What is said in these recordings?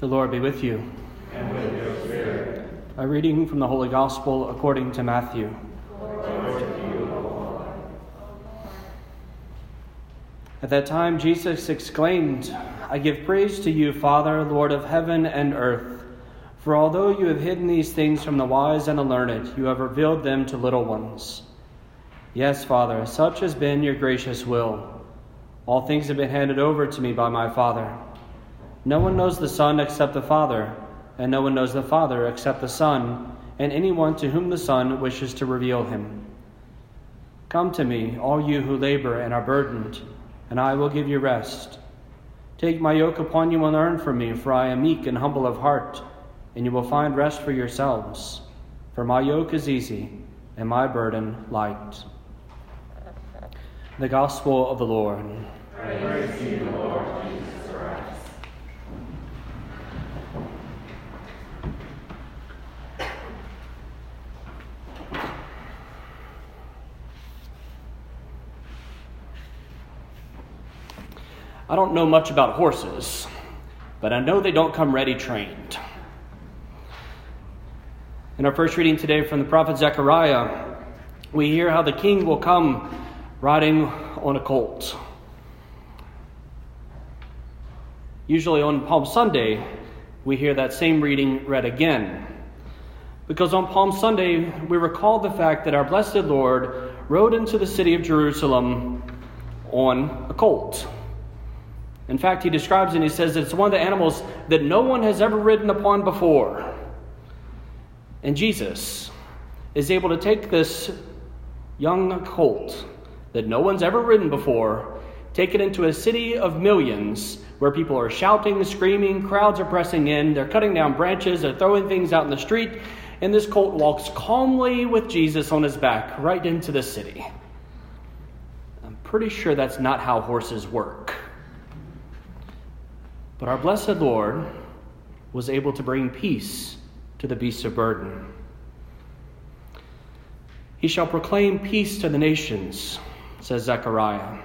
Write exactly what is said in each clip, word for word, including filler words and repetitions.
The Lord be with you. And with your spirit. A reading from the Holy Gospel according to Matthew. Glory to you, O Lord. At that time Jesus exclaimed, I give praise to you, Father, Lord of heaven and earth. For although you have hidden these things from the wise and the learned, you have revealed them to little ones. Yes, Father, such has been your gracious will. All things have been handed over to me by my Father. No one knows the Son except the Father, and no one knows the Father except the Son, and anyone to whom the Son wishes to reveal him. Come to me, all you who labor and are burdened, and I will give you rest. Take my yoke upon you and learn from me, for I am meek and humble of heart, and you will find rest for yourselves. For my yoke is easy, and my burden light. The Gospel of the Lord. Praise to you, Lord Jesus Christ. I don't know much about horses, but I know they don't come ready trained. In our first reading today from the prophet Zechariah, we hear how the king will come riding on a colt. Usually on Palm Sunday, we hear that same reading read again, because on Palm Sunday, we recall the fact that our blessed Lord rode into the city of Jerusalem on a colt. In fact, he describes it and he says it's one of the animals that no one has ever ridden upon before. And Jesus is able to take this young colt that no one's ever ridden before, take it into a city of millions where people are shouting, screaming, crowds are pressing in, they're cutting down branches, they're throwing things out in the street, and this colt walks calmly with Jesus on his back right into the city. I'm pretty sure that's not how horses work. But our blessed Lord was able to bring peace to the beasts of burden. He shall proclaim peace to the nations, says Zechariah.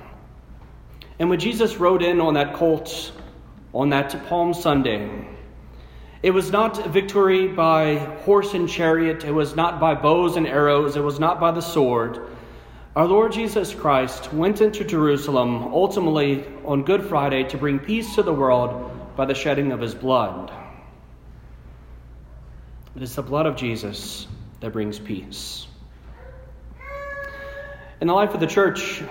And when Jesus rode in on that colt, on that Palm Sunday, it was not victory by horse and chariot, it was not by bows and arrows, it was not by the sword. Our Lord Jesus Christ went into Jerusalem ultimately on Good Friday to bring peace to the world by the shedding of his blood. It is the blood of Jesus that brings peace. In the life of the church,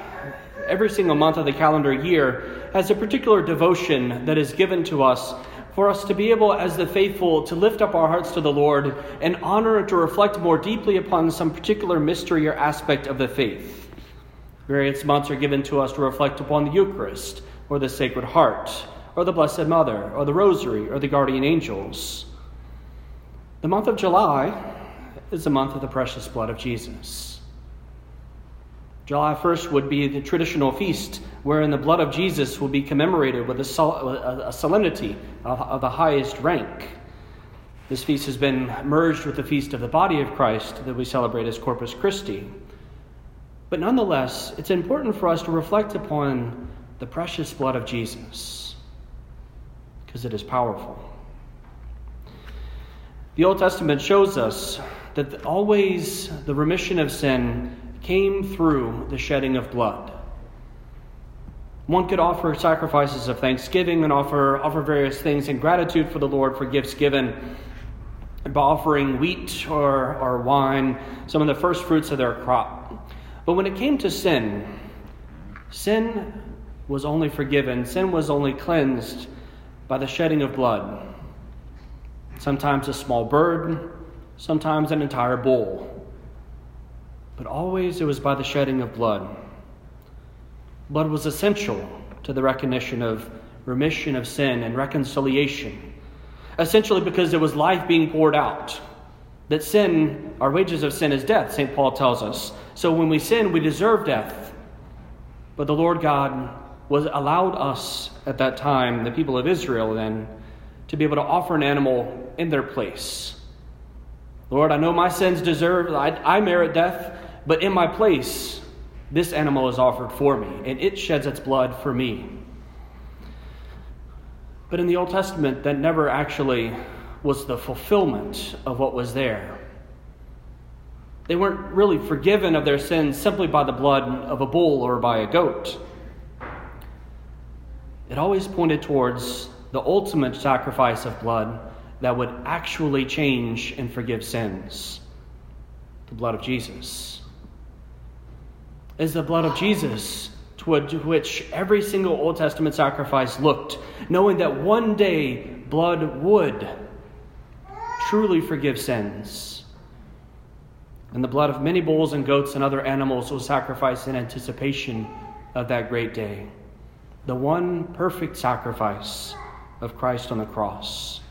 every single month of the calendar year has a particular devotion that is given to us for us to be able, as the faithful, to lift up our hearts to the Lord and honor and to reflect more deeply upon some particular mystery or aspect of the faith. Various months are given to us to reflect upon the Eucharist, or the Sacred Heart, or the Blessed Mother, or the Rosary, or the Guardian Angels. The month of July is the month of the precious blood of Jesus. July first would be the traditional feast wherein the blood of Jesus will be commemorated with a, sol- a solemnity of, of the highest rank. This feast has been merged with the feast of the body of Christ that we celebrate as Corpus Christi. But nonetheless, it's important for us to reflect upon the precious blood of Jesus because it is powerful. The Old Testament shows us that always the remission of sin came through the shedding of blood. One could offer sacrifices of thanksgiving and offer, offer various things in gratitude for the Lord for gifts given by offering wheat or, or wine, some of the first fruits of their crop. But when it came to sin, sin was only forgiven, sin was only cleansed by the shedding of blood. Sometimes a small bird, sometimes an entire bull. But always it was by the shedding of blood. Blood was essential to the recognition of remission of sin and reconciliation, essentially because it was life being poured out. That sin, our wages of sin is death, Saint Paul tells us. So when we sin, we deserve death. But the Lord God was allowed us at that time, the people of Israel then, to be able to offer an animal in their place. Lord, I know my sins deserve, I, I merit death, but in my place, this animal is offered for me, and it sheds its blood for me. But in the Old Testament, that never actually was the fulfillment of what was there. They weren't really forgiven of their sins simply by the blood of a bull or by a goat. It always pointed towards the ultimate sacrifice of blood that would actually change and forgive sins. The blood of Jesus. Is the blood of Jesus to which every single Old Testament sacrifice looked, knowing that one day blood would truly forgive sins. And the blood of many bulls and goats and other animals was sacrificed in anticipation of that great day. The one perfect sacrifice of Christ on the cross.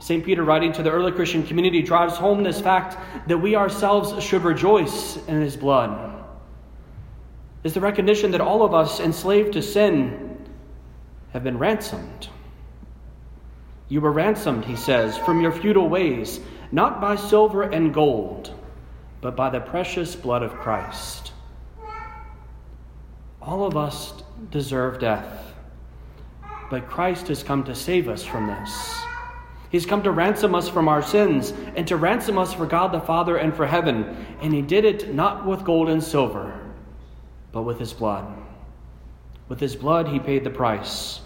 Saint Peter, writing to the early Christian community, drives home this fact that we ourselves should rejoice in his blood. It's the recognition that all of us enslaved to sin have been ransomed. You were ransomed, he says, from your futile ways, not by silver and gold, but by the precious blood of Christ. All of us deserve death, but Christ has come to save us from this. He's come to ransom us from our sins and to ransom us for God the Father and for heaven. And he did it not with gold and silver, but with his blood. With his blood, he paid the price.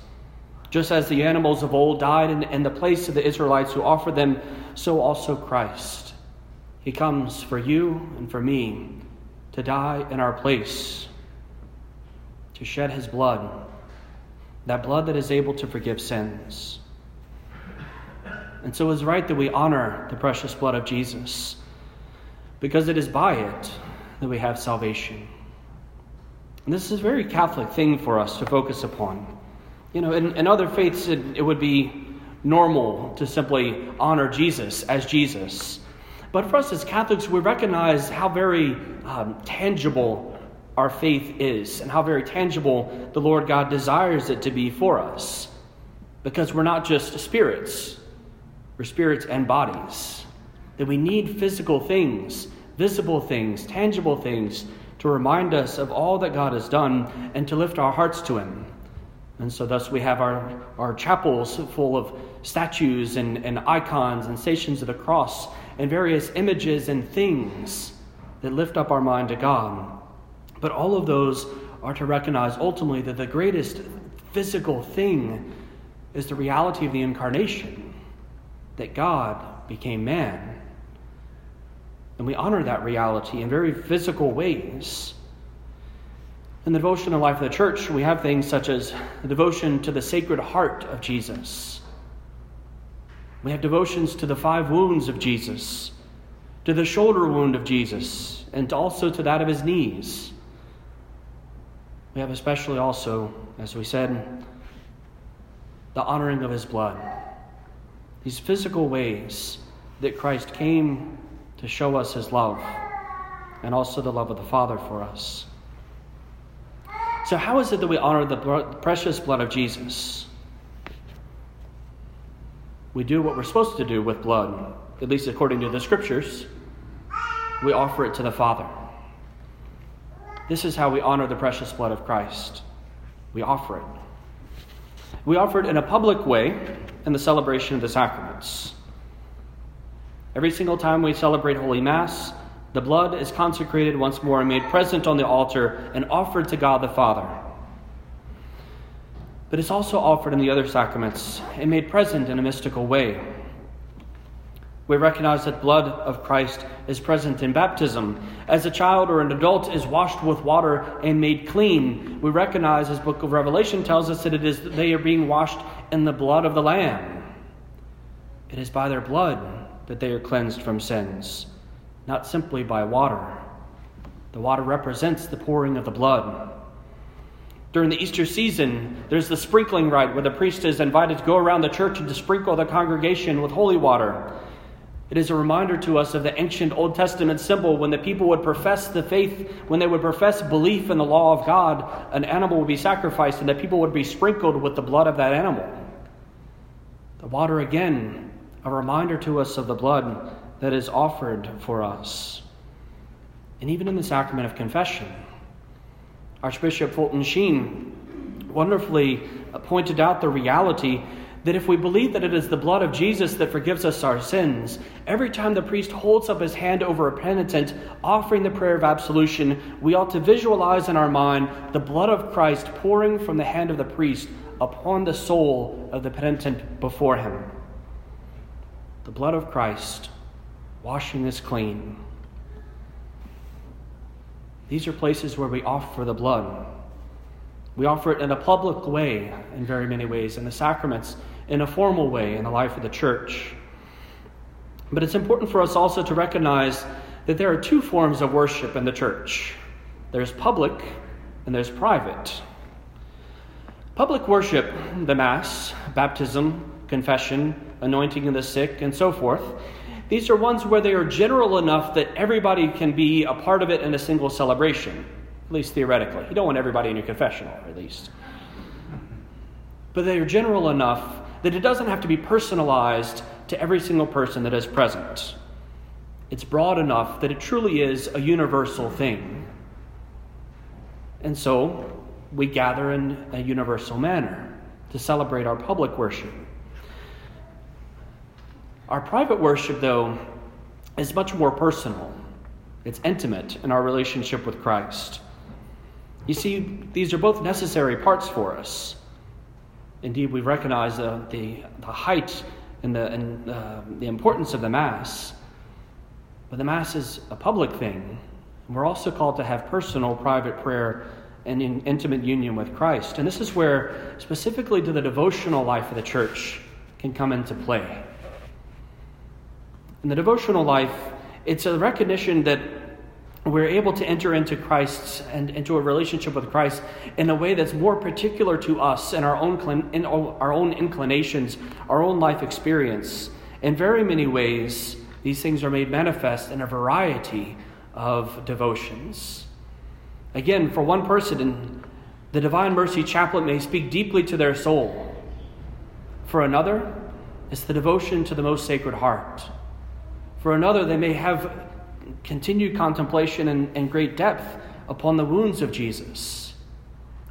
Just as the animals of old died in, in the place of the Israelites who offered them, so also Christ. He comes for you and for me to die in our place, to shed his blood, that blood that is able to forgive sins. And so it's right that we honor the precious blood of Jesus, because it is by it that we have salvation. And this is a very Catholic thing for us to focus upon. You know, in, in other faiths, it, it would be normal to simply honor Jesus as Jesus. But for us as Catholics, we recognize how very um, tangible our faith is and how very tangible the Lord God desires it to be for us. Because we're not just spirits. We're spirits and bodies, that we need physical things, visible things, tangible things to remind us of all that God has done and to lift our hearts to him. And so thus we have our, our chapels full of statues and, and icons and stations of the cross and various images and things that lift up our mind to God. But all of those are to recognize ultimately that the greatest physical thing is the reality of the Incarnation. That God became man. And we honor that reality in very physical ways. In the devotional life of the church, we have things such as the devotion to the Sacred Heart of Jesus. We have devotions to the five wounds of Jesus, to the shoulder wound of Jesus, and also to that of his knees. We have especially also, as we said, the honoring of his blood. These physical ways that Christ came to show us his love and also the love of the Father for us. So how is it that we honor the precious blood of Jesus? We do what we're supposed to do with blood, at least according to the Scriptures. We offer it to the Father. This is how we honor the precious blood of Christ. We offer it. We offer it in a public way in the celebration of the sacraments. Every single time we celebrate Holy Mass, the blood is consecrated once more and made present on the altar and offered to God the Father. But it's also offered in the other sacraments and made present in a mystical way. We recognize that blood of Christ is present in baptism. As a child or an adult is washed with water and made clean, we recognize, as the book of Revelation tells us, that it is they are being washed in the blood of the Lamb. It is by their blood that they are cleansed from sins, not simply by water. The water represents the pouring of the blood. During the Easter season, there's the sprinkling rite where the priest is invited to go around the church and to sprinkle the congregation with holy water. It is a reminder to us of the ancient Old Testament symbol when the people would profess the faith, when they would profess belief in the law of God, an animal would be sacrificed and the people would be sprinkled with the blood of that animal. The water, again, a reminder to us of the blood that is offered for us. And even in the sacrament of confession, Archbishop Fulton Sheen wonderfully pointed out the reality that if we believe that it is the blood of Jesus that forgives us our sins, every time the priest holds up his hand over a penitent, offering the prayer of absolution, we ought to visualize in our mind the blood of Christ pouring from the hand of the priest upon the soul of the penitent before him. The blood of Christ washing us clean. These are places where we offer the blood. We offer it in a public way, in very many ways, in the sacraments, in a formal way, in the life of the church. But it's important for us also to recognize that there are two forms of worship in the church. There's public and there's private. Public worship, the Mass, baptism, confession, anointing of the sick, and so forth, these are ones where they are general enough that everybody can be a part of it in a single celebration. At least theoretically. You don't want everybody in your confessional, at least. But they are general enough that it doesn't have to be personalized to every single person that is present. It's broad enough that it truly is a universal thing. And so we gather in a universal manner to celebrate our public worship. Our private worship, though, is much more personal. It's intimate in our relationship with Christ. You see, these are both necessary parts for us. Indeed, we recognize the, the, the height and, the, and uh, the importance of the Mass. But the Mass is a public thing. We're also called to have personal, private prayer and in intimate union with Christ. And this is where, specifically to the devotional life of the Church, can come into play. In the devotional life, it's a recognition that we're able to enter into Christ's and into a relationship with Christ in a way that's more particular to us and our own in our own inclinations, our own life experience. In very many ways, these things are made manifest in a variety of devotions. Again, for one person, the Divine Mercy Chaplet may speak deeply to their soul. For another, it's the devotion to the Most Sacred Heart. For another, they may have continued contemplation and, and great depth upon the wounds of Jesus.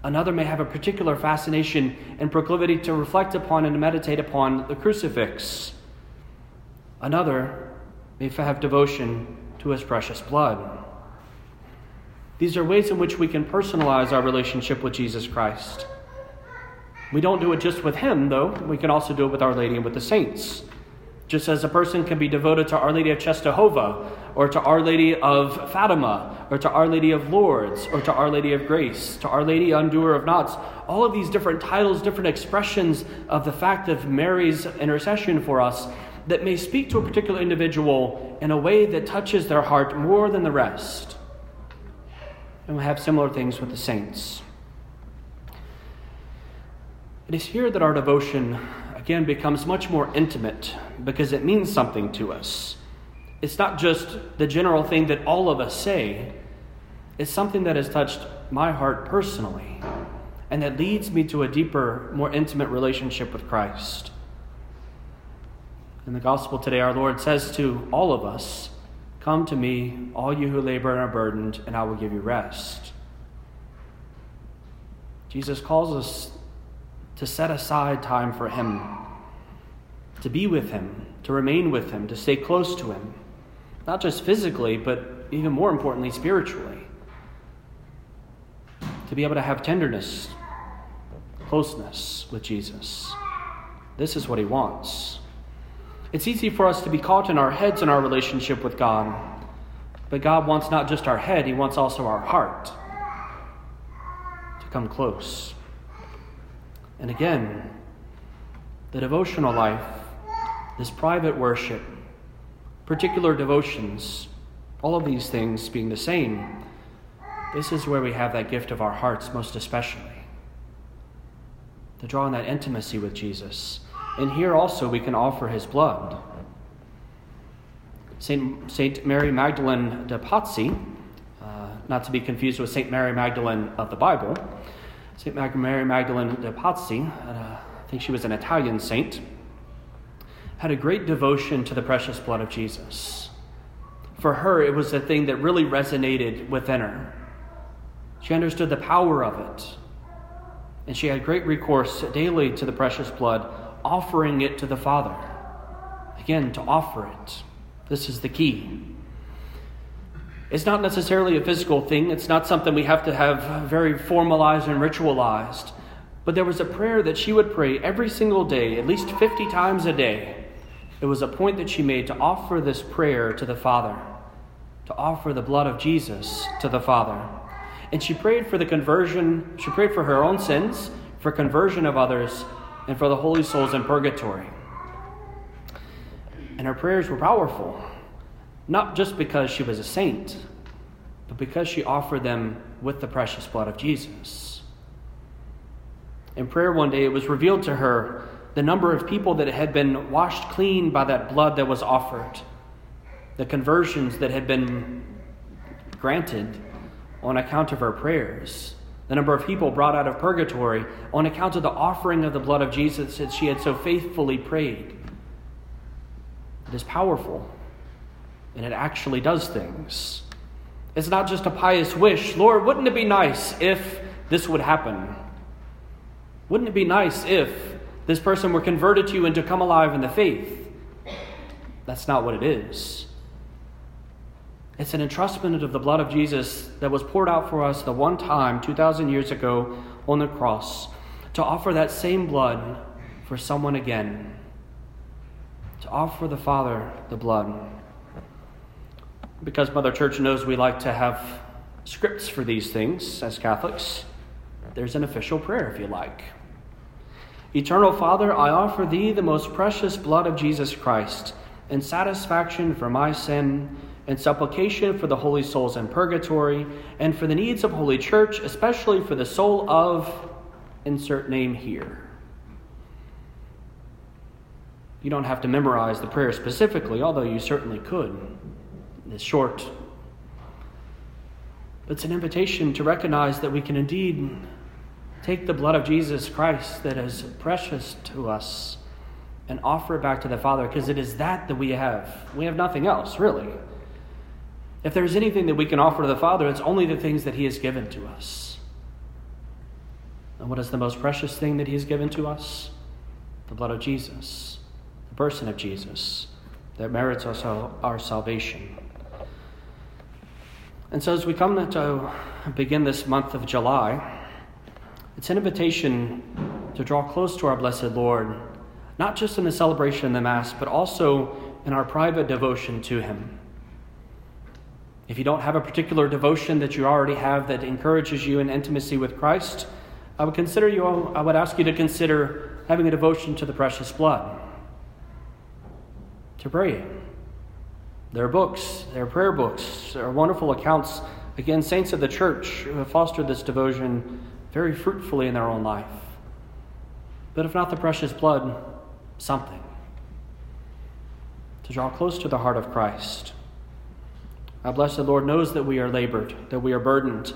Another may have a particular fascination and proclivity to reflect upon and meditate upon the crucifix. Another may have devotion to his precious blood. These are ways in which we can personalize our relationship with Jesus Christ. We don't do it just with him, though. We can also do it with Our Lady and with the saints. Just as a person can be devoted to Our Lady of Częstochowa, or to Our Lady of Fatima, or to Our Lady of Lourdes, or to Our Lady of Grace, to Our Lady Undoer of Knots, all of these different titles, different expressions of the fact of Mary's intercession for us that may speak to a particular individual in a way that touches their heart more than the rest. And we have similar things with the saints. It is here that our devotion again becomes much more intimate because it means something to us. It's not just the general thing that all of us say. It's something that has touched my heart personally and that leads me to a deeper, more intimate relationship with Christ. In the gospel today, our Lord says to all of us, "Come to me, all you who labor and are burdened, and I will give you rest." Jesus calls us to set aside time for him, to be with him, to remain with him, to stay close to him, not just physically, but even more importantly, spiritually, to be able to have tenderness, closeness with Jesus. This is what he wants. It's easy for us to be caught in our heads in our relationship with God, but God wants not just our head, he wants also our heart to come close. And again, the devotional life, this private worship, particular devotions, all of these things being the same, this is where we have that gift of our hearts most especially, to draw on that intimacy with Jesus. And here also we can offer his blood. Saint Saint Mary Magdalene de Pazzi, uh, not to be confused with Saint Mary Magdalene of the Bible, Saint Mary Magdalene de Pazzi, uh, I think she was an Italian saint, had a great devotion to the precious blood of Jesus. For her, it was the thing that really resonated within her. She understood the power of it. and she had great recourse daily to the precious blood, offering it to the Father. Again, to offer it. This is the key. It's not necessarily a physical thing. It's not something we have to have very formalized and ritualized. But there was a prayer that she would pray every single day, at least fifty times a day. It was a point that she made to offer this prayer to the Father, to offer the blood of Jesus to the Father. And she prayed for the conversion, she prayed for her own sins, for conversion of others, and for the holy souls in purgatory. And her prayers were powerful, not just because she was a saint, but because she offered them with the precious blood of Jesus. In prayer one day, it was revealed to her the number of people that had been washed clean by that blood that was offered, the conversions that had been granted on account of her prayers, the number of people brought out of purgatory on account of the offering of the blood of Jesus that she had so faithfully prayed. It is powerful, and it actually does things. It's not just a pious wish. Lord, wouldn't it be nice if this would happen? Wouldn't it be nice if this person were converted to you and to come alive in the faith? That's not what it is. It's an entrustment of the blood of Jesus that was poured out for us the one time two thousand years ago on the cross, to offer that same blood for someone again, to offer the Father the blood. Because Mother Church knows we like to have scripts for these things as Catholics, there's an official prayer if you like. Eternal Father, I offer thee the most precious blood of Jesus Christ in satisfaction for my sin, and supplication for the holy souls in purgatory, and for the needs of Holy Church, especially for the soul of, insert name here. You don't have to memorize the prayer specifically, although you certainly could. It's short. It's an invitation to recognize that we can indeed take the blood of Jesus Christ that is precious to us and offer it back to the Father, because it is that that we have. We have nothing else, really. If there's anything that we can offer to the Father, it's only the things that he has given to us. And what is the most precious thing that he has given to us? The blood of Jesus, the person of Jesus, that merits us our salvation. And so as we come to begin this month of July, it's an invitation to draw close to our blessed Lord, not just in the celebration of the Mass, but also in our private devotion to him. If you don't have a particular devotion that you already have that encourages you in intimacy with Christ, I would consider you, I would ask you to consider having a devotion to the precious blood, to pray. There are books, there are prayer books, there are wonderful accounts. Again, saints of the Church who have fostered this devotion very fruitfully in their own life. But if not the precious blood, something. To draw close to the heart of Christ. Our blessed Lord knows that we are labored, that we are burdened,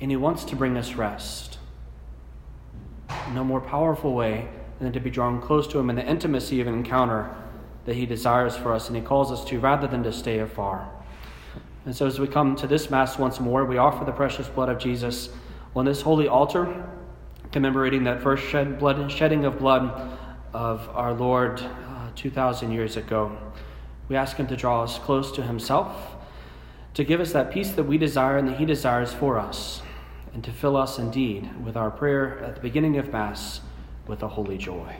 and he wants to bring us rest. No more powerful way than to be drawn close to him in the intimacy of an encounter that he desires for us and he calls us to, rather than to stay afar. And so as we come to this Mass once more, we offer the precious blood of Jesus on this holy altar, commemorating that first shed blood, shedding of blood of our Lord uh, two thousand years ago. We ask him to draw us close to himself, to give us that peace that we desire and that he desires for us, and to fill us indeed with our prayer at the beginning of Mass with a holy joy.